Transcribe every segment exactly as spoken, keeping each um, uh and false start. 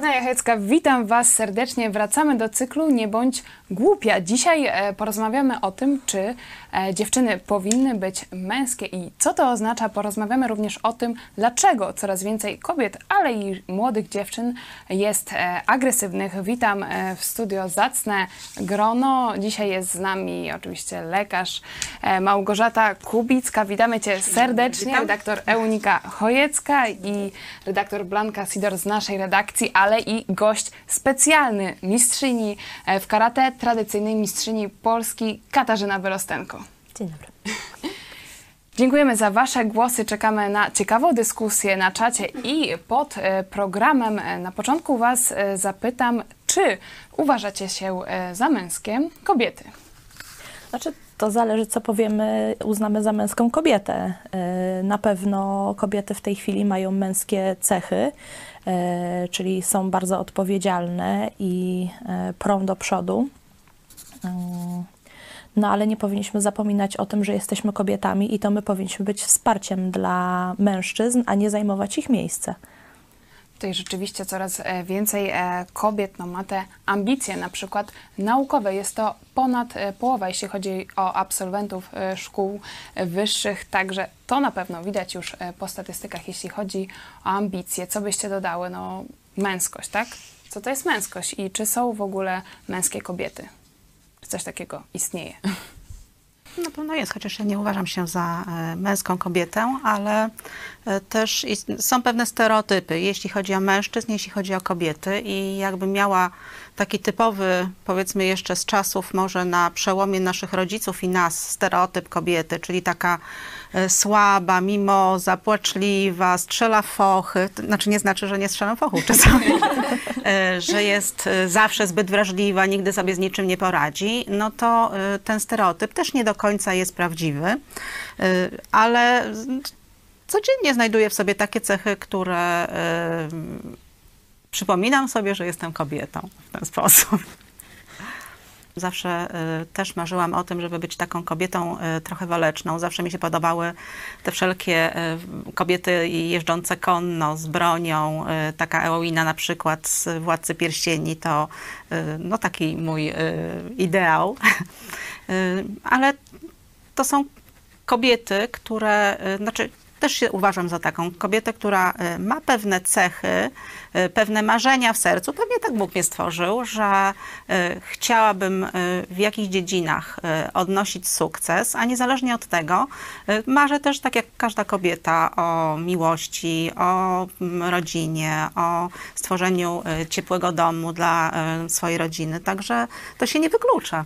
Kornelia Chojecka, witam Was serdecznie. Wracamy do cyklu Nie bądź głupia. Dzisiaj porozmawiamy o tym, czy dziewczyny powinny być męskie i co to oznacza. Porozmawiamy również o tym, dlaczego coraz więcej kobiet, ale i młodych dziewczyn jest agresywnych. Witam w studio Zacne Grono. Dzisiaj jest z nami oczywiście lekarz Małgorzata Kubicka. Witamy Cię serdecznie. Witam. Redaktor Eunika Chojecka i redaktor Blanka Sidor z naszej redakcji, ale i gość specjalny, mistrzyni w karate, tradycyjnej mistrzyni Polski, Katarzyna Wyrostenko. Dzień dobry. Dziękujemy za Wasze głosy, czekamy na ciekawą dyskusję na czacie i pod programem. Na początku Was zapytam, czy uważacie się za męskie kobiety? Znaczy, to zależy, co powiemy, uznamy za męską kobietę. Na pewno kobiety w tej chwili mają męskie cechy, czyli są bardzo odpowiedzialne i prą do przodu. No ale nie powinniśmy zapominać o tym, że jesteśmy kobietami i to my powinniśmy być wsparciem dla mężczyzn, a nie zajmować ich miejsce. Tutaj rzeczywiście coraz więcej kobiet no, ma te ambicje, na przykład naukowe. Jest to ponad połowa, jeśli chodzi o absolwentów szkół wyższych, także to na pewno widać już po statystykach, jeśli chodzi o ambicje. Co byście dodały? No, męskość, tak? Co to jest męskość i czy są w ogóle męskie kobiety? Czy coś takiego istnieje? Na pewno jest, chociaż ja nie uważam się za męską kobietę, ale też są pewne stereotypy, jeśli chodzi o mężczyzn, jeśli chodzi o kobiety i jakbym miała taki typowy, powiedzmy jeszcze z czasów może na przełomie naszych rodziców i nas, stereotyp kobiety, czyli taka słaba, mimoza, płaczliwa, strzela fochy, znaczy nie znaczy, że nie strzelam fochów czasami, że jest zawsze zbyt wrażliwa, nigdy sobie z niczym nie poradzi, no to ten stereotyp też nie do końca jest prawdziwy, ale codziennie znajduję w sobie takie cechy, które przypominam sobie, że jestem kobietą w ten sposób. Zawsze y, też marzyłam o tym, żeby być taką kobietą y, trochę waleczną. Zawsze mi się podobały te wszelkie y, kobiety jeżdżące konno, z bronią. Y, taka Eowina na przykład z Władcy Pierścieni to y, no, taki mój y, ideał. y, ale to są kobiety, które... Y, znaczy, też się uważam za taką kobietę, która ma pewne cechy, pewne marzenia w sercu. Pewnie tak Bóg mnie stworzył, że chciałabym w jakichś dziedzinach odnosić sukces, a niezależnie od tego marzę też, tak jak każda kobieta, o miłości, o rodzinie, o stworzeniu ciepłego domu dla swojej rodziny. Także to się nie wyklucza.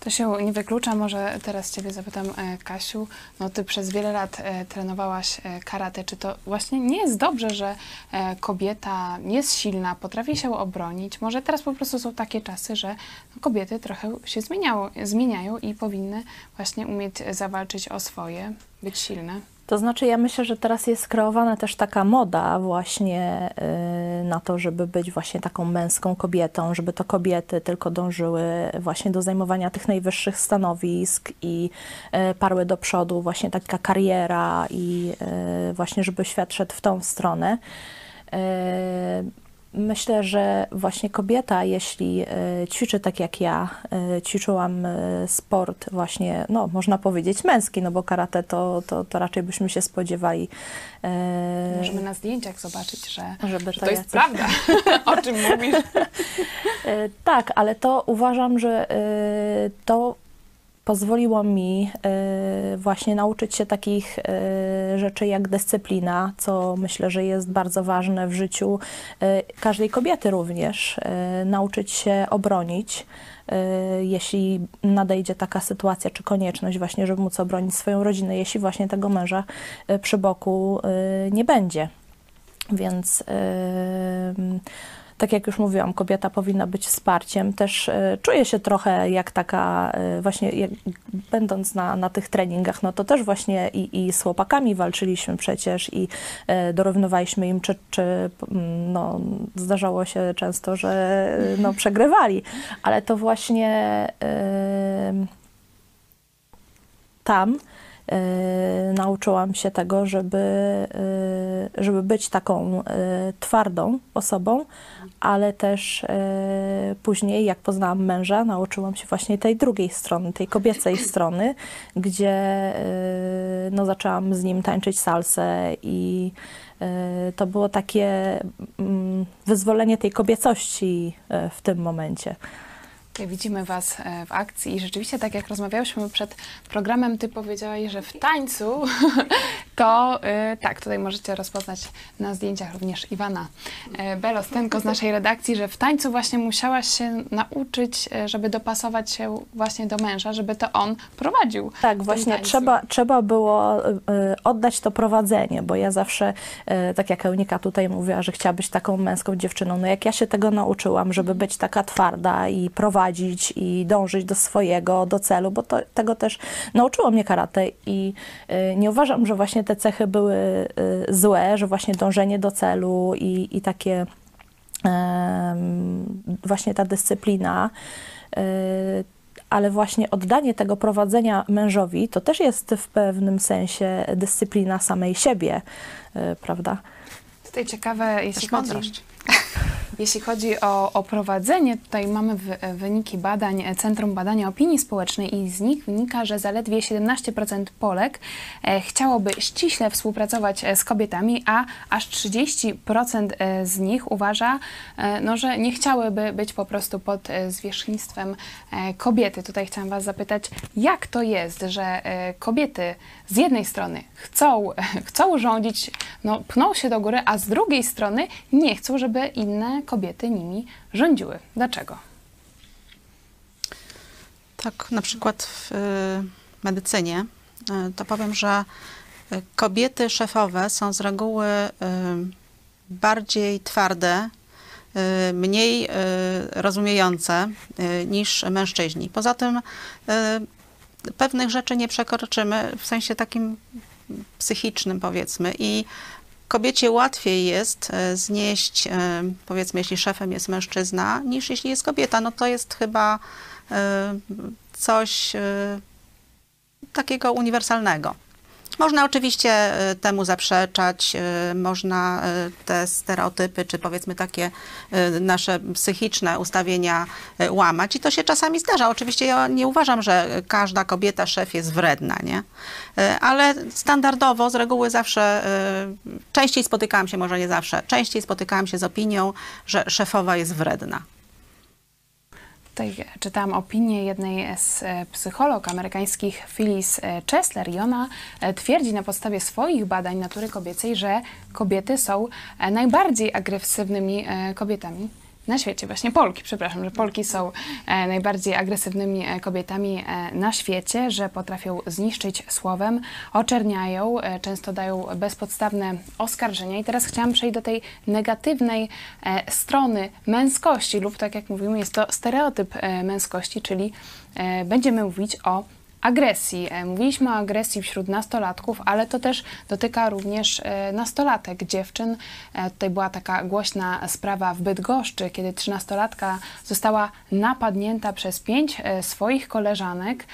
To się nie wyklucza. Może teraz Ciebie zapytam, Kasiu, no Ty przez wiele lat trenowałaś karate. Czy to właśnie nie jest dobrze, że kobieta jest silna, potrafi się obronić? Może teraz po prostu są takie czasy, że kobiety trochę się zmieniało, zmieniają i powinny właśnie umieć zawalczyć o swoje, być silne? To znaczy, ja myślę, że teraz jest kreowana też taka moda właśnie yy, na to, żeby być właśnie taką męską kobietą, żeby to kobiety tylko dążyły właśnie do zajmowania tych najwyższych stanowisk i yy, parły do przodu, właśnie taka kariera i yy, właśnie, żeby świat szedł w tą stronę. Yy, Myślę, że właśnie kobieta, jeśli ćwiczy tak jak ja, ćwiczyłam sport właśnie, no można powiedzieć męski, no bo karate to, to, to raczej byśmy się spodziewali. Możemy na zdjęciach zobaczyć, że, żeby że to, to jest jacyś... prawda, o czym mówisz. Tak, ale to uważam, że to pozwoliło mi y, właśnie nauczyć się takich y, rzeczy jak dyscyplina, co myślę, że jest bardzo ważne w życiu y, każdej kobiety również. Y, nauczyć się obronić, y, jeśli nadejdzie taka sytuacja czy konieczność właśnie, żeby móc obronić swoją rodzinę, jeśli właśnie tego męża y, przy boku y, nie będzie. Więc... Y, Tak jak już mówiłam, kobieta powinna być wsparciem. Też y, czuję się trochę jak taka, y, właśnie jak, będąc na, na tych treningach, no to też właśnie i, i z chłopakami walczyliśmy przecież i y, dorównywaliśmy im, czy, czy no, zdarzało się często, że y, no, przegrywali. Ale to właśnie y, tam y, nauczyłam się tego, żeby, y, żeby być taką y, twardą osobą, ale też y, później, jak poznałam męża, nauczyłam się właśnie tej drugiej strony, tej kobiecej strony, gdzie y, no, zaczęłam z nim tańczyć salsę i y, to było takie y, wyzwolenie tej kobiecości y, w tym momencie. Widzimy Was w akcji i rzeczywiście, tak jak rozmawiałyśmy przed programem, Ty powiedziałaś, że w tańcu to yy, tak, tutaj możecie rozpoznać na zdjęciach również Iwana Biełostenko z naszej redakcji, że w tańcu właśnie musiałaś się nauczyć, żeby dopasować się właśnie do męża, żeby to on prowadził. Tak, właśnie trzeba, trzeba było yy, oddać to prowadzenie, bo ja zawsze, yy, tak jak Eunika tutaj mówiła, że chciała być taką męską dziewczyną, no jak ja się tego nauczyłam, żeby być taka twarda i prowadzić i dążyć do swojego, do celu, bo to, tego też nauczyło mnie karate i y, nie uważam, że właśnie te cechy były y, złe, że właśnie dążenie do celu i, i takie y, właśnie ta dyscyplina, y, ale właśnie oddanie tego prowadzenia mężowi, to też jest w pewnym sensie dyscyplina samej siebie, y, prawda? Tutaj ciekawe, jeśli chodzi... Jeśli chodzi o, o prowadzenie, tutaj mamy w, wyniki badań Centrum Badania Opinii Społecznej i z nich wynika, że zaledwie siedemnaście procent Polek chciałoby ściśle współpracować z kobietami, a aż trzydzieści procent z nich uważa, no, że nie chciałyby być po prostu pod zwierzchnictwem kobiety. Tutaj chciałam Was zapytać, jak to jest, że kobiety z jednej strony chcą, chcą rządzić, no, pną się do góry, a z drugiej strony nie chcą, żeby inne kobiety nimi rządziły. Dlaczego? Tak, na przykład w medycynie to powiem, że kobiety szefowe są z reguły bardziej twarde, mniej rozumiejące niż mężczyźni. Poza tym pewnych rzeczy nie przekroczymy w sensie takim psychicznym, powiedzmy, i kobiecie łatwiej jest znieść, powiedzmy, jeśli szefem jest mężczyzna, niż jeśli jest kobieta. No to jest chyba coś takiego uniwersalnego. Można oczywiście temu zaprzeczać, można te stereotypy, czy powiedzmy takie nasze psychiczne ustawienia łamać i to się czasami zdarza. Oczywiście ja nie uważam, że każda kobieta szef jest wredna, nie? Ale standardowo, z reguły zawsze, częściej spotykałam się, może nie zawsze, częściej spotykałam się z opinią, że szefowa jest wredna. Tutaj czytałam opinię jednej z psycholog amerykańskich, Phyllis Chesler, i ona twierdzi na podstawie swoich badań natury kobiecej, że kobiety są najbardziej agresywnymi kobietami na świecie. Właśnie Polki, przepraszam, że Polki są najbardziej agresywnymi kobietami na świecie, że potrafią zniszczyć słowem, oczerniają, często dają bezpodstawne oskarżenia. I teraz chciałam przejść do tej negatywnej strony męskości lub, tak jak mówimy, jest to stereotyp męskości, czyli będziemy mówić o agresji. Mówiliśmy o agresji wśród nastolatków, ale to też dotyka również nastolatek, dziewczyn. Tutaj była taka głośna sprawa w Bydgoszczy, kiedy trzynastolatka została napadnięta przez pięć swoich koleżanek,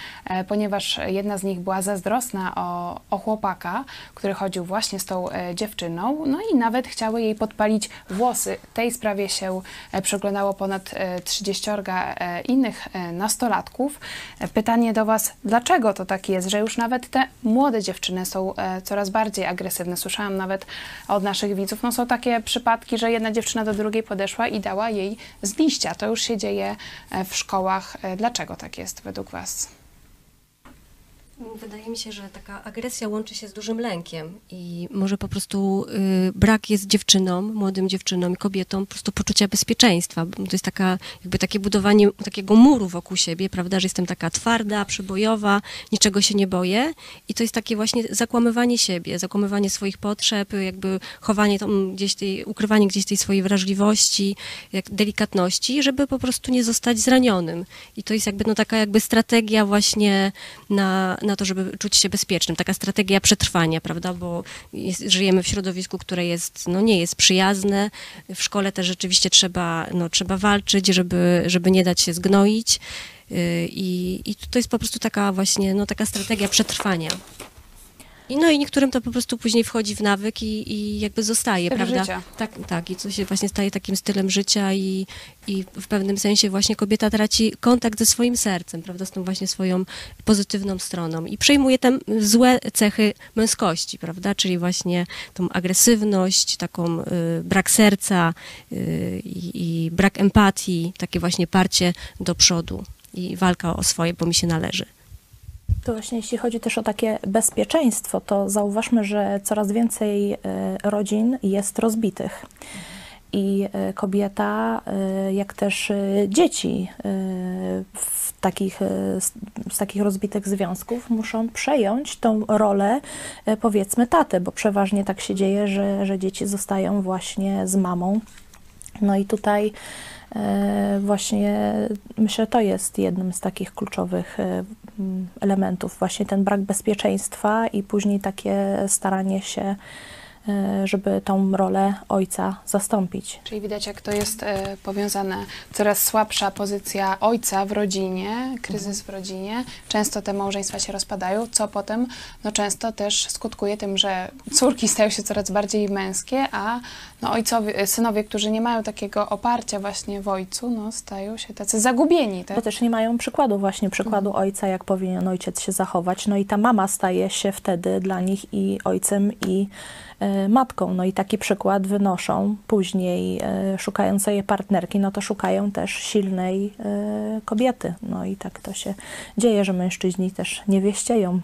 ponieważ jedna z nich była zazdrosna o, o chłopaka, który chodził właśnie z tą dziewczyną, no i nawet chciały jej podpalić włosy. Tej sprawie się przyglądało ponad trzydziestu innych nastolatków. Pytanie do Was, dlaczego to tak jest, że już nawet te młode dziewczyny są coraz bardziej agresywne? Słyszałam nawet od naszych widzów, no są takie przypadki, że jedna dziewczyna do drugiej podeszła i dała jej z liścia. To już się dzieje w szkołach. Dlaczego tak jest według Was? Wydaje mi się, że taka agresja łączy się z dużym lękiem i może po prostu y, brak jest dziewczynom, młodym dziewczynom i kobietom po prostu poczucia bezpieczeństwa. To jest taka, jakby takie budowanie takiego muru wokół siebie, prawda, że jestem taka twarda, przybojowa, niczego się nie boję i to jest takie właśnie zakłamywanie siebie, zakłamywanie swoich potrzeb, jakby chowanie tam gdzieś tej, ukrywanie gdzieś tej swojej wrażliwości, jak delikatności, żeby po prostu nie zostać zranionym. I to jest jakby no taka jakby strategia właśnie na na to, żeby czuć się bezpiecznym. Taka strategia przetrwania, prawda, bo jest, żyjemy w środowisku, które jest, no, nie jest przyjazne. W szkole też rzeczywiście trzeba, no, trzeba walczyć, żeby, żeby nie dać się zgnoić. Yy, i, I to jest po prostu taka właśnie, no, taka strategia przetrwania. I no i niektórym to po prostu później wchodzi w nawyk i, i jakby zostaje, styl prawda? Życia. Tak, tak. I to się właśnie staje takim stylem życia i, i w pewnym sensie właśnie kobieta traci kontakt ze swoim sercem, prawda? Z tą właśnie swoją pozytywną stroną i przejmuje tam złe cechy męskości, prawda? Czyli właśnie tą agresywność, taką y, brak serca y, i brak empatii, takie właśnie parcie do przodu i walka o swoje, bo mi się należy. To właśnie jeśli chodzi też o takie bezpieczeństwo, to zauważmy, że coraz więcej rodzin jest rozbitych. I kobieta, jak też dzieci w takich, z takich rozbitych związków muszą przejąć tą rolę, powiedzmy, taty, bo przeważnie tak się dzieje, że, że dzieci zostają właśnie z mamą. No i tutaj właśnie myślę, to jest jednym z takich kluczowych elementów, właśnie ten brak bezpieczeństwa i później takie staranie się, żeby tą rolę ojca zastąpić. Czyli widać, jak to jest powiązane. Coraz słabsza pozycja ojca w rodzinie, kryzys w rodzinie. Często te małżeństwa się rozpadają, co potem no, często też skutkuje tym, że córki stają się coraz bardziej męskie, a no, ojcowie, synowie, którzy nie mają takiego oparcia właśnie w ojcu, no, stają się tacy zagubieni. Tak? Bo też nie mają przykładu właśnie, przykładu mhm. ojca, jak powinien ojciec się zachować. No i ta mama staje się wtedy dla nich i ojcem, i matką. No i taki przykład wynoszą później, e, szukając sobie partnerki, no to szukają też silnej e, kobiety. No i tak to się dzieje, że mężczyźni też niewieścieją.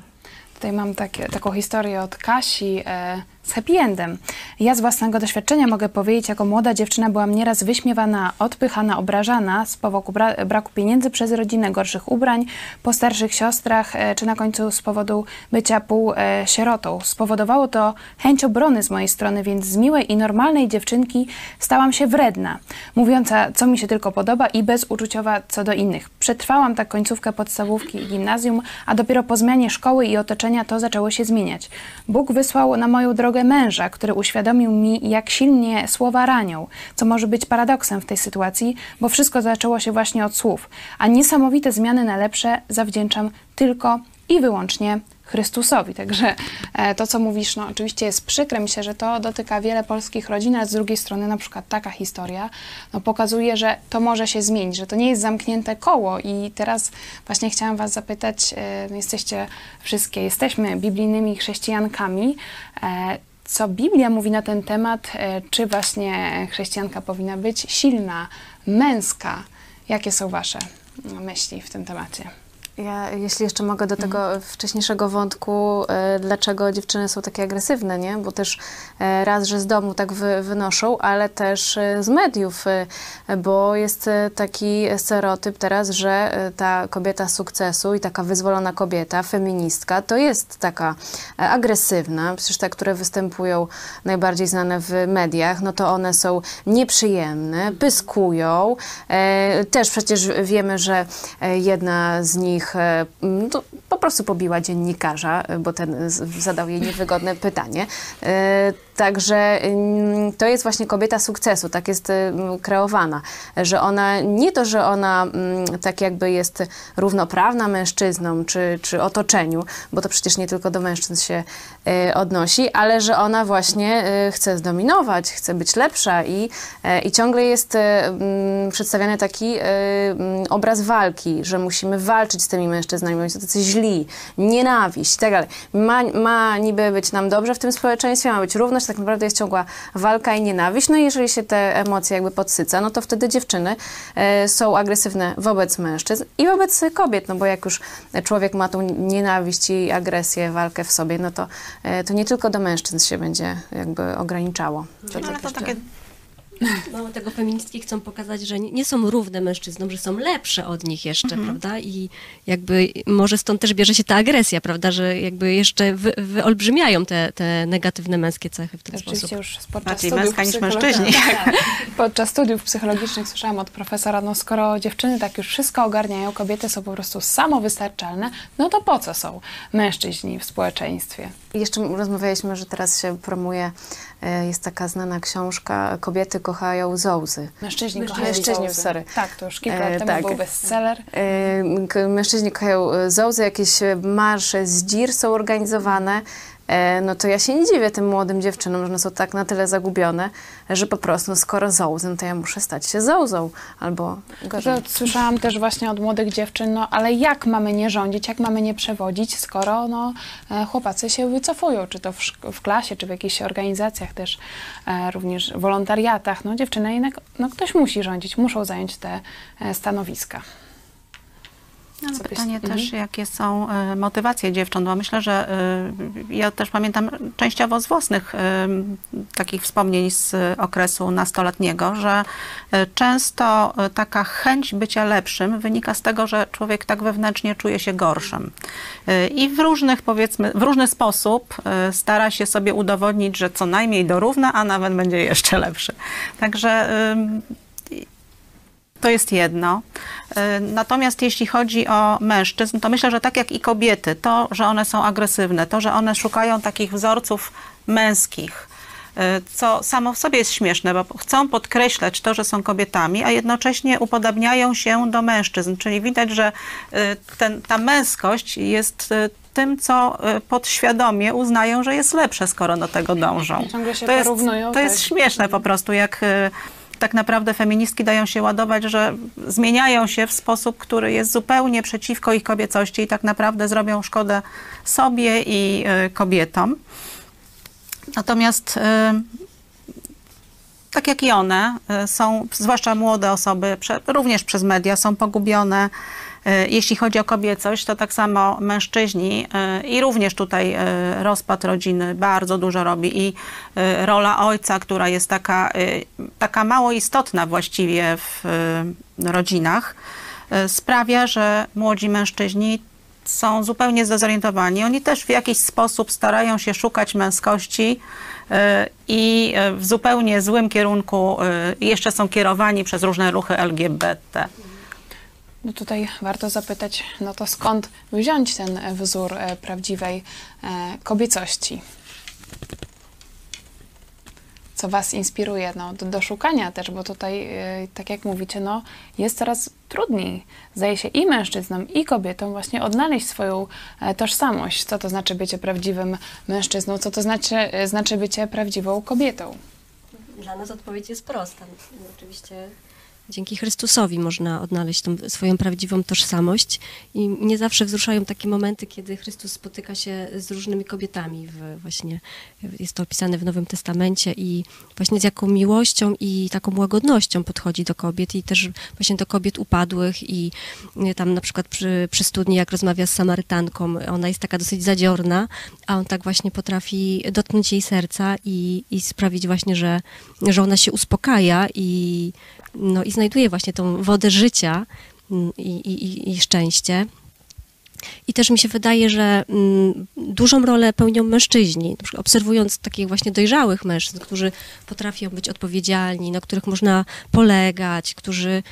Tutaj mam takie, taką historię od Kasi e, z happy endem. Ja z własnego doświadczenia mogę powiedzieć, jako młoda dziewczyna byłam nieraz wyśmiewana, odpychana, obrażana z powodu bra braku pieniędzy przez rodzinę, gorszych ubrań, po starszych siostrach, e, czy na końcu z powodu bycia pół e, sierotą. Spowodowało to chęć obrony z mojej strony, więc z miłej i normalnej dziewczynki stałam się wredna, mówiąca, co mi się tylko podoba i bezuczuciowa co do innych. Przetrwałam tak końcówkę podstawówki i gimnazjum, a dopiero po zmianie szkoły i otoczenia to zaczęło się zmieniać. Bóg wysłał na moją drogę męża, który uświadomił mi, jak silnie słowa ranią, co może być paradoksem w tej sytuacji, bo wszystko zaczęło się właśnie od słów, a niesamowite zmiany na lepsze zawdzięczam tylko i wyłącznie Chrystusowi. Także to, co mówisz, no oczywiście jest przykre. Myślę, że to dotyka wiele polskich rodzin, a z drugiej strony na przykład taka historia no, pokazuje, że to może się zmienić, że to nie jest zamknięte koło. I teraz właśnie chciałam was zapytać, jesteście wszystkie, jesteśmy biblijnymi chrześcijankami. Co Biblia mówi na ten temat? Czy właśnie chrześcijanka powinna być silna, męska? Jakie są wasze myśli w tym temacie? Ja, jeśli jeszcze mogę do tego mhm. wcześniejszego wątku, e, dlaczego dziewczyny są takie agresywne, nie? Bo też e, raz, że z domu tak wy, wynoszą, ale też e, z mediów, e, bo jest e, taki stereotyp teraz, że e, ta kobieta sukcesu i taka wyzwolona kobieta, feministka, to jest taka e, agresywna. Przecież te, które występują najbardziej znane w mediach, no to one są nieprzyjemne, pyskują. E, też przecież wiemy, że e, jedna z nich to po prostu pobiła dziennikarza, bo ten zadał jej niewygodne pytanie. Także to jest właśnie kobieta sukcesu, tak jest kreowana, że ona nie to, że ona tak jakby jest równoprawna mężczyznom czy, czy otoczeniu, bo to przecież nie tylko do mężczyzn się odnosi, ale że ona właśnie chce zdominować, chce być lepsza i, i ciągle jest przedstawiany taki obraz walki, że musimy walczyć z tymi mężczyznami, oni są tacy źli, nienawiść i tak dalej. Ma, ma niby być nam dobrze w tym społeczeństwie, ma być równość, tak naprawdę jest ciągła walka i nienawiść. No i jeżeli się te emocje jakby podsyca, no to wtedy dziewczyny e, są agresywne wobec mężczyzn i wobec kobiet, no bo jak już człowiek ma tą nienawiść i agresję, walkę w sobie, no to, e, to nie tylko do mężczyzn się będzie jakby ograniczało. To no, ale to takie... Mało tego, feministki chcą pokazać, że nie są równe mężczyznom, że są lepsze od nich jeszcze, mhm. prawda? I jakby może stąd też bierze się ta agresja, prawda? Że jakby jeszcze wy, wyolbrzymiają te, te negatywne męskie cechy w ten Oczywiście sposób. Już podczas Bardziej męska niż mężczyźni. Tak. Podczas studiów psychologicznych słyszałam od profesora, no skoro dziewczyny tak już wszystko ogarniają, kobiety są po prostu samowystarczalne, no to po co są mężczyźni w społeczeństwie? I jeszcze rozmawialiśmy, że teraz się promuje, jest taka znana książka Kobiety kochają z łzy. Mężczyźni, mężczyźni kochają z łzy. Tak, to już kilka lat temu tak. był bestseller. Mężczyźni kochają z łzy, jakieś marsze z dzir są organizowane no to ja się nie dziwię tym młodym dziewczynom, że one są tak na tyle zagubione, że po prostu no skoro zołzę, to ja muszę stać się zołzą albo gorzej. Słyszałam też właśnie od młodych dziewczyn, no ale jak mamy nie rządzić, jak mamy nie przewodzić, skoro no, chłopacy się wycofują, czy to w, w klasie, czy w jakichś organizacjach też, e, również w wolontariatach. No dziewczyny jednak, no ktoś musi rządzić, muszą zająć te e, stanowiska. No, pytanie byś... też, mhm. jakie są y, motywacje dziewcząt, bo myślę, że y, ja też pamiętam częściowo z własnych y, takich wspomnień z y, okresu nastoletniego, że y, często y, taka chęć bycia lepszym wynika z tego, że człowiek tak wewnętrznie czuje się gorszym. Y, I w różnych, powiedzmy, w różny sposób y, stara się sobie udowodnić, że co najmniej dorówna, a nawet będzie jeszcze lepszy. Także... Y, To jest jedno. Natomiast jeśli chodzi o mężczyzn, to myślę, że tak jak i kobiety, to, że one są agresywne, to, że one szukają takich wzorców męskich, co samo w sobie jest śmieszne, bo chcą podkreślać to, że są kobietami, a jednocześnie upodabniają się do mężczyzn. Czyli widać, że ten, ta męskość jest tym, co podświadomie uznają, że jest lepsze, skoro do tego dążą. Ciągle się porównują. To jest śmieszne po prostu, jak... Tak naprawdę feministki dają się ładować, że zmieniają się w sposób, który jest zupełnie przeciwko ich kobiecości i tak naprawdę zrobią szkodę sobie i y, kobietom. Natomiast y, tak jak i one y, są, zwłaszcza młode osoby, prze, również przez media są pogubione. Jeśli chodzi o kobiecość, to tak samo mężczyźni i również tutaj rozpad rodziny bardzo dużo robi i rola ojca, która jest taka, taka mało istotna właściwie w rodzinach, sprawia, że młodzi mężczyźni są zupełnie zdezorientowani. Oni też w jakiś sposób starają się szukać męskości i w zupełnie złym kierunku jeszcze są kierowani przez różne ruchy L G B T. No tutaj warto zapytać, no to skąd wziąć ten wzór prawdziwej kobiecości? Co was inspiruje no, do, do szukania też, bo tutaj, tak jak mówicie, no, jest coraz trudniej, zdaje się, i mężczyznom, i kobietom właśnie odnaleźć swoją tożsamość. Co to znaczy bycie prawdziwym mężczyzną, co to znaczy, znaczy bycie prawdziwą kobietą? Dla nas odpowiedź jest prosta. Oczywiście... Dzięki Chrystusowi można odnaleźć tą swoją prawdziwą tożsamość i nie zawsze wzruszają takie momenty, kiedy Chrystus spotyka się z różnymi kobietami. W, właśnie jest to opisane w Nowym Testamencie i właśnie z jaką miłością i taką łagodnością podchodzi do kobiet i też właśnie do kobiet upadłych i tam na przykład przy, przy studni, jak rozmawia z Samarytanką, ona jest taka dosyć zadziorna, a on tak właśnie potrafi dotknąć jej serca i, i sprawić właśnie, że, że ona się uspokaja i no i znajduje właśnie tą wodę życia i, i, i szczęście. I też mi się wydaje, że dużą rolę pełnią mężczyźni. Obserwując takich właśnie dojrzałych mężczyzn, którzy potrafią być odpowiedzialni, na których można polegać, którzy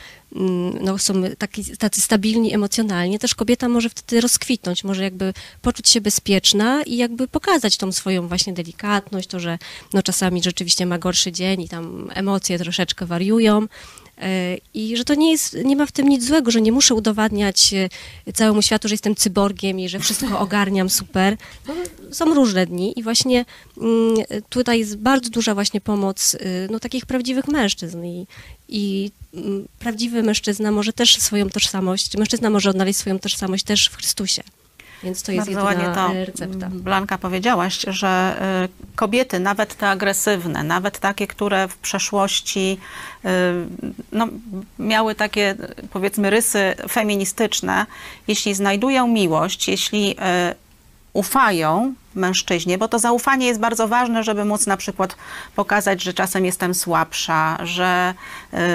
no, są taki, tacy stabilni emocjonalnie, też kobieta może wtedy rozkwitnąć, może jakby poczuć się bezpieczna i jakby pokazać tą swoją właśnie delikatność, to, że no, czasami rzeczywiście ma gorszy dzień i tam emocje troszeczkę wariują. I że to nie jest, nie ma w tym nic złego, że nie muszę udowadniać całemu światu, że jestem cyborgiem i że wszystko ogarniam super. No, są różne dni i właśnie tutaj jest bardzo duża właśnie pomoc no, takich prawdziwych mężczyzn i, i prawdziwy mężczyzna może też swoją tożsamość, mężczyzna może odnaleźć swoją tożsamość też w Chrystusie. Więc to jest bardzo ładnie to recepta. Blanka, powiedziałaś, że kobiety, nawet te agresywne, nawet takie, które w przeszłości no, miały takie, powiedzmy, rysy feministyczne, jeśli znajdują miłość, jeśli ufają mężczyźnie, bo to zaufanie jest bardzo ważne, żeby móc na przykład pokazać, że czasem jestem słabsza, że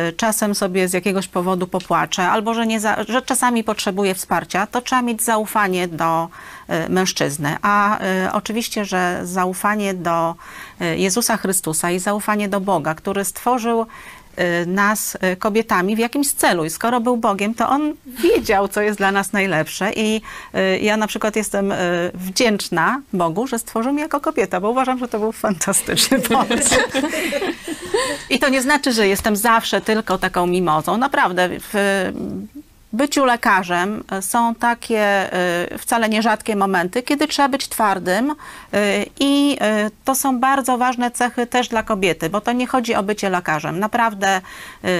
y, czasem sobie z jakiegoś powodu popłaczę, albo że, nie za, że czasami potrzebuję wsparcia, to trzeba mieć zaufanie do y, mężczyzny. A y, oczywiście, że zaufanie do y, Jezusa Chrystusa i zaufanie do Boga, który stworzył nas kobietami w jakimś celu i skoro był Bogiem, to On wiedział, co jest dla nas najlepsze i ja na przykład jestem wdzięczna Bogu, że stworzył mnie jako kobieta, bo uważam, że to był fantastyczny pomysł. I to nie znaczy, że jestem zawsze tylko taką mimozą. Naprawdę w byciu lekarzem są takie wcale nierzadkie momenty, kiedy trzeba być twardym i to są bardzo ważne cechy też dla kobiety, bo to nie chodzi o bycie lekarzem. Naprawdę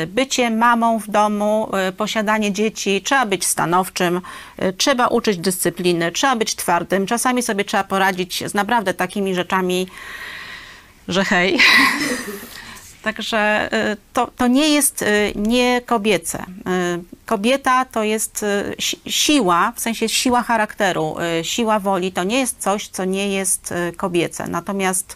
bycie mamą w domu, posiadanie dzieci, trzeba być stanowczym, trzeba uczyć dyscypliny, trzeba być twardym. Czasami sobie trzeba poradzić z naprawdę takimi rzeczami, że hej. Także to, to nie jest nie kobiece. Kobieta to jest siła, w sensie siła charakteru, siła woli. To nie jest coś, co nie jest kobiece. Natomiast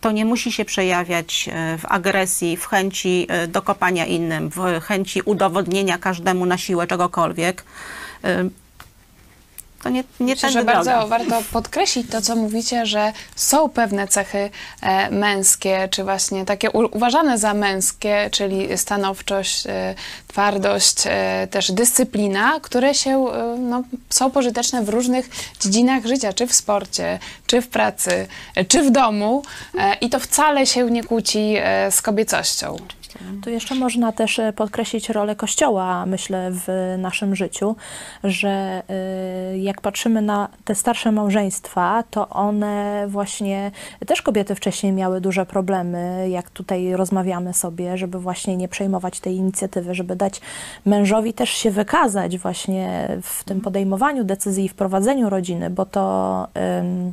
to nie musi się przejawiać w agresji, w chęci dokopania innym, w chęci udowodnienia każdemu na siłę czegokolwiek. To nie, nie Myślę, że bardzo warto podkreślić to, co mówicie, że są pewne cechy e, męskie, czy właśnie takie u, uważane za męskie, czyli stanowczość, e, twardość, e, też dyscyplina, które się, e, no, są pożyteczne w różnych dziedzinach życia, czy w sporcie, czy w pracy, e, czy w domu e, i to wcale się nie kłóci e, z kobiecością. Tu jeszcze można też podkreślić rolę Kościoła, myślę, w naszym życiu, że jak patrzymy na te starsze małżeństwa, to one właśnie, też kobiety wcześniej miały duże problemy, jak tutaj rozmawiamy sobie, żeby właśnie nie przejmować tej inicjatywy, żeby dać mężowi też się wykazać właśnie w tym podejmowaniu decyzji i w prowadzeniu rodziny, bo to... Ym,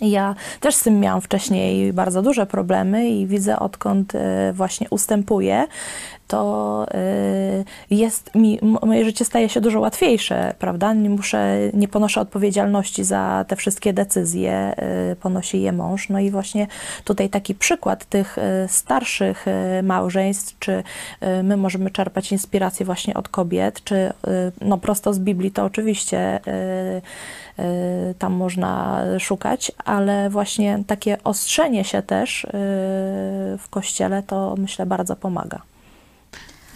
Ja też z tym miałam wcześniej bardzo duże problemy i widzę, odkąd właśnie ustępuję, to jest mi, moje życie staje się dużo łatwiejsze, prawda? Nie muszę, nie ponoszę odpowiedzialności za te wszystkie decyzje, ponosi je mąż. No i właśnie tutaj taki przykład tych starszych małżeństw, czy my możemy czerpać inspirację właśnie od kobiet, czy no prosto z Biblii to oczywiście tam można szukać, ale właśnie takie ostrzenie się też w Kościele to myślę bardzo pomaga.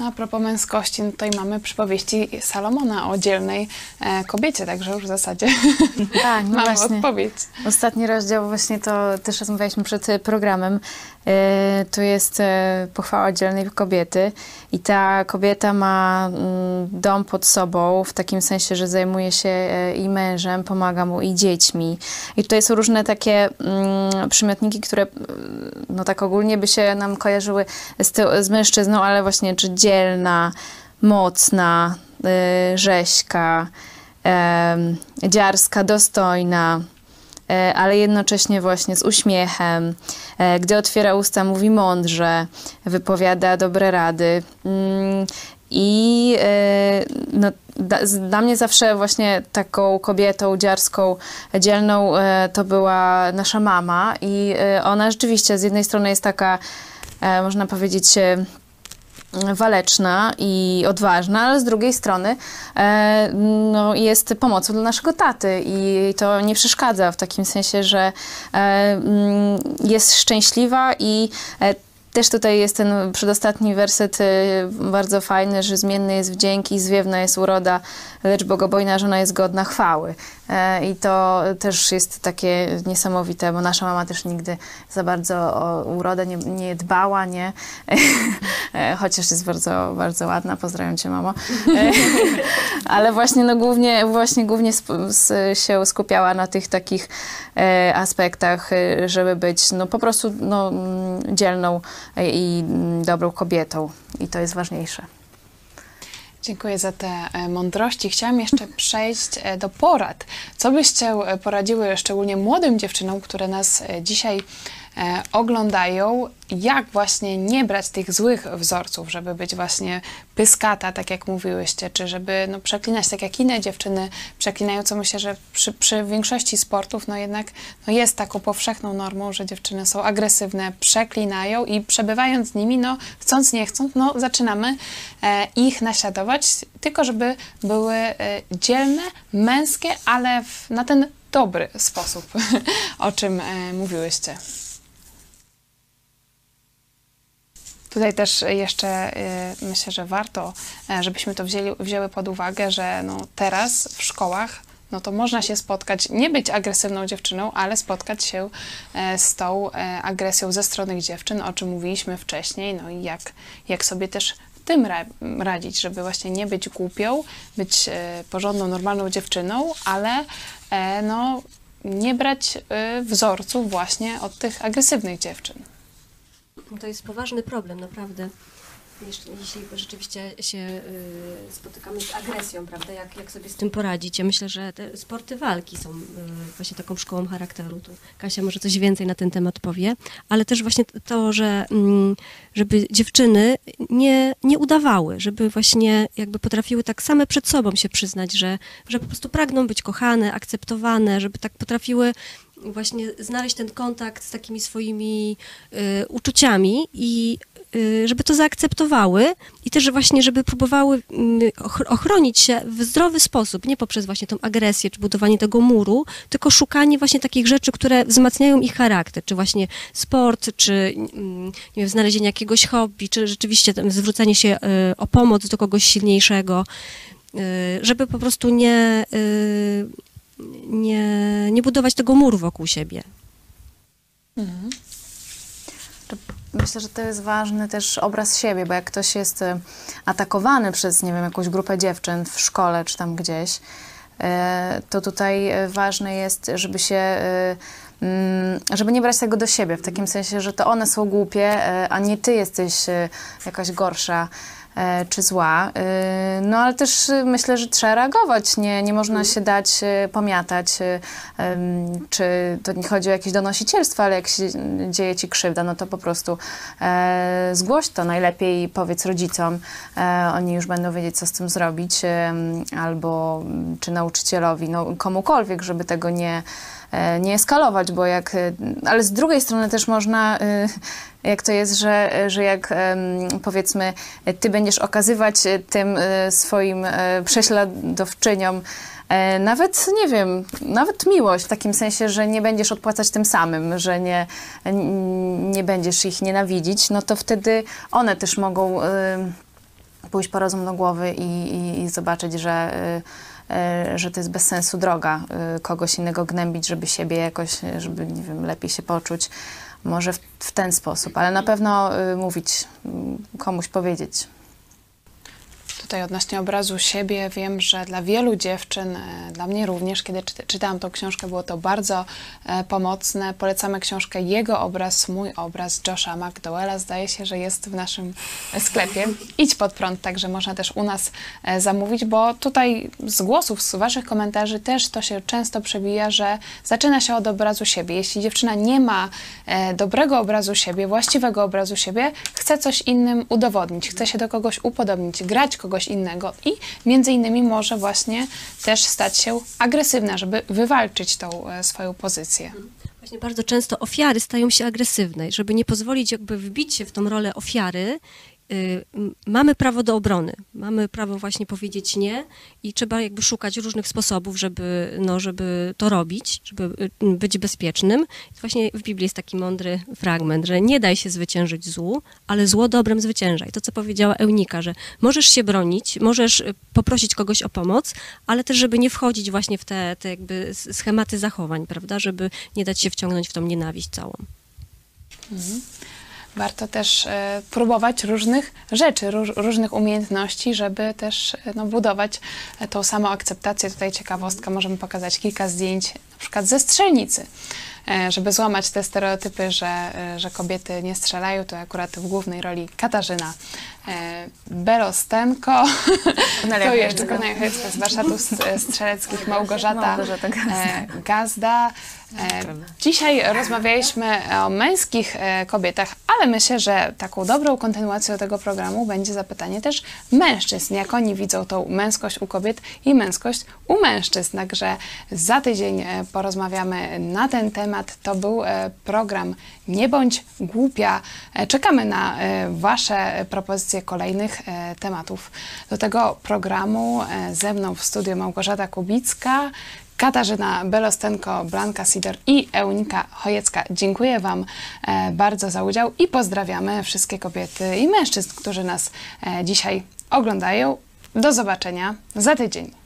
No a propos męskości, no tutaj mamy przypowieści Salomona o dzielnej e, kobiecie, także już w zasadzie tak, no mamy właśnie odpowiedź. Ostatni rozdział, właśnie to też rozmawialiśmy przed programem, e, to jest e, pochwała dzielnej kobiety i ta kobieta ma m, dom pod sobą, w takim sensie, że zajmuje się e, i mężem, pomaga mu i dziećmi. I tutaj są różne takie m, przymiotniki, które no tak ogólnie by się nam kojarzyły z, z mężczyzną, ale właśnie czy dzielna, mocna, y, rzeźka, y, dziarska, dostojna, y, ale jednocześnie właśnie z uśmiechem. Y, gdy otwiera usta, mówi mądrze, wypowiada dobre rady. I y, y, no, da, dla mnie zawsze właśnie taką kobietą dziarską, dzielną y, to była nasza mama. I y, ona rzeczywiście z jednej strony jest taka, y, można powiedzieć, y, waleczna i odważna, ale z drugiej strony e, no, jest pomocą dla naszego taty i to nie przeszkadza w takim sensie, że e, jest szczęśliwa i e, też tutaj jest ten przedostatni werset e, bardzo fajny, że zmienny jest wdzięk i zwiewna jest uroda, lecz bogobojna żona jest godna chwały. E, I to też jest takie niesamowite, bo nasza mama też nigdy za bardzo o urodę nie, nie dbała, nie? E, chociaż jest bardzo, bardzo ładna, pozdrawiam cię, mamo. E, ale właśnie, no, głównie, właśnie głównie sp s się skupiała na tych takich e, aspektach, e, żeby być no, po prostu no, dzielną i dobrą kobietą. I to jest ważniejsze. Dziękuję za te mądrości. Chciałam jeszcze przejść do porad. Co byście poradziły szczególnie młodym dziewczynom, które nas dzisiaj oglądają, jak właśnie nie brać tych złych wzorców, żeby być właśnie pyskata, tak jak mówiłyście, czy żeby no, przeklinać, tak jak inne dziewczyny przeklinają, co myślę, że przy, przy większości sportów no jednak no, jest taką powszechną normą, że dziewczyny są agresywne, przeklinają i przebywając z nimi, no chcąc, nie chcąc, no zaczynamy e, ich naśladować, tylko żeby były e, dzielne, męskie, ale w, na ten dobry sposób, o czym e, mówiłyście. Tutaj też jeszcze y, myślę, że warto, żebyśmy to wzięli, wzięły pod uwagę, że no, teraz w szkołach no to można się spotkać, nie być agresywną dziewczyną, ale spotkać się e, z tą e, agresją ze strony dziewczyn, o czym mówiliśmy wcześniej, no i jak, jak sobie też tym ra radzić, żeby właśnie nie być głupią, być e, porządną, normalną dziewczyną, ale e, no, nie brać e, wzorców właśnie od tych agresywnych dziewczyn. To jest poważny problem, naprawdę. Jeśli rzeczywiście się spotykamy z agresją, prawda, jak, jak sobie z tym poradzić? Ja myślę, że te sporty walki są właśnie taką szkołą charakteru. Tu Kasia może coś więcej na ten temat powie, ale też właśnie to, że żeby dziewczyny nie, nie udawały, żeby właśnie jakby potrafiły tak same przed sobą się przyznać, że, że po prostu pragną być kochane, akceptowane, żeby tak potrafiły właśnie znaleźć ten kontakt z takimi swoimi y, uczuciami i żeby to zaakceptowały i też właśnie, żeby próbowały ochronić się w zdrowy sposób, nie poprzez właśnie tą agresję, czy budowanie tego muru, tylko szukanie właśnie takich rzeczy, które wzmacniają ich charakter, czy właśnie sport, czy nie wiem, znalezienie jakiegoś hobby, czy rzeczywiście tam zwrócenie się o pomoc do kogoś silniejszego, żeby po prostu nie, nie, nie budować tego muru wokół siebie. Mhm. Myślę, że to jest ważny też obraz siebie, bo jak ktoś jest atakowany przez, nie wiem, jakąś grupę dziewczyn w szkole czy tam gdzieś, to tutaj ważne jest, żeby się, żeby nie brać tego do siebie, w takim sensie, że to one są głupie, a nie ty jesteś jakaś gorsza czy zła. No ale też myślę, że trzeba reagować. Nie, nie można się dać pomiatać. Czy to nie chodzi o jakieś donosicielstwo, ale jak się dzieje ci krzywda, no to po prostu zgłoś to. Najlepiej powiedz rodzicom. Oni już będą wiedzieć, co z tym zrobić. Albo czy nauczycielowi, no komukolwiek, żeby tego nie nie eskalować, bo jak... Ale z drugiej strony też można, jak to jest, że, że jak powiedzmy ty będziesz okazywać tym swoim prześladowczyniom nawet, nie wiem, nawet miłość w takim sensie, że nie będziesz odpłacać tym samym, że nie, nie będziesz ich nienawidzić, no to wtedy one też mogą pójść po rozum do głowy i, i, i zobaczyć, że że to jest bez sensu droga, kogoś innego gnębić, żeby siebie jakoś, żeby, nie wiem, lepiej się poczuć. Może w, w ten sposób, ale na pewno mówić, komuś powiedzieć. Tutaj odnośnie obrazu siebie wiem, że dla wielu dziewczyn, dla mnie również, kiedy czytałam tą książkę, było to bardzo pomocne. Polecamy książkę Jego obraz, mój obraz Josha McDowella. Zdaje się, że jest w naszym sklepie. Idź pod prąd, także można też u nas zamówić, bo tutaj z głosów, z waszych komentarzy też to się często przebija, że zaczyna się od obrazu siebie. Jeśli dziewczyna nie ma dobrego obrazu siebie, właściwego obrazu siebie, chce coś innym udowodnić, chce się do kogoś upodobnić, grać kogoś innego i między innymi może właśnie też stać się agresywna, żeby wywalczyć tą swoją pozycję. Właśnie bardzo często ofiary stają się agresywne. Żeby nie pozwolić jakby wbić się w tą rolę ofiary, y, mamy prawo do obrony. Mamy prawo właśnie powiedzieć nie i trzeba jakby szukać różnych sposobów, żeby, no, żeby to robić, żeby być bezpiecznym. Właśnie w Biblii jest taki mądry fragment, że nie daj się zwyciężyć złu, ale zło dobrem zwyciężaj. To, co powiedziała Eunika, że możesz się bronić, możesz poprosić kogoś o pomoc, ale też, żeby nie wchodzić właśnie w te, te jakby schematy zachowań, prawda, żeby nie dać się wciągnąć w tą nienawiść całą. Mhm. Warto też e, próbować różnych rzeczy, róż, różnych umiejętności, żeby też no, budować tą samą akceptację. Tutaj ciekawostka, możemy pokazać kilka zdjęć na przykład ze strzelnicy, e, żeby złamać te stereotypy, że, że kobiety nie strzelają. To akurat w głównej roli Katarzyna e, Biełostenko, Kornelia Chojecka z warsztatów strzeleckich, Małgorzata e, Gazda. Dzisiaj rozmawialiśmy o męskich kobietach, ale myślę, że taką dobrą kontynuacją tego programu będzie zapytanie też mężczyzn, jak oni widzą tą męskość u kobiet i męskość u mężczyzn. Także za tydzień porozmawiamy na ten temat. To był program Nie bądź głupia. Czekamy na wasze propozycje kolejnych tematów. Do tego programu ze mną w studiu Małgorzata Kubicka, Katarzyna Biełostenko, Blanka Sidor i Eunika Chojecka. Dziękuję wam bardzo za udział i pozdrawiamy wszystkie kobiety i mężczyzn, którzy nas dzisiaj oglądają. Do zobaczenia za tydzień.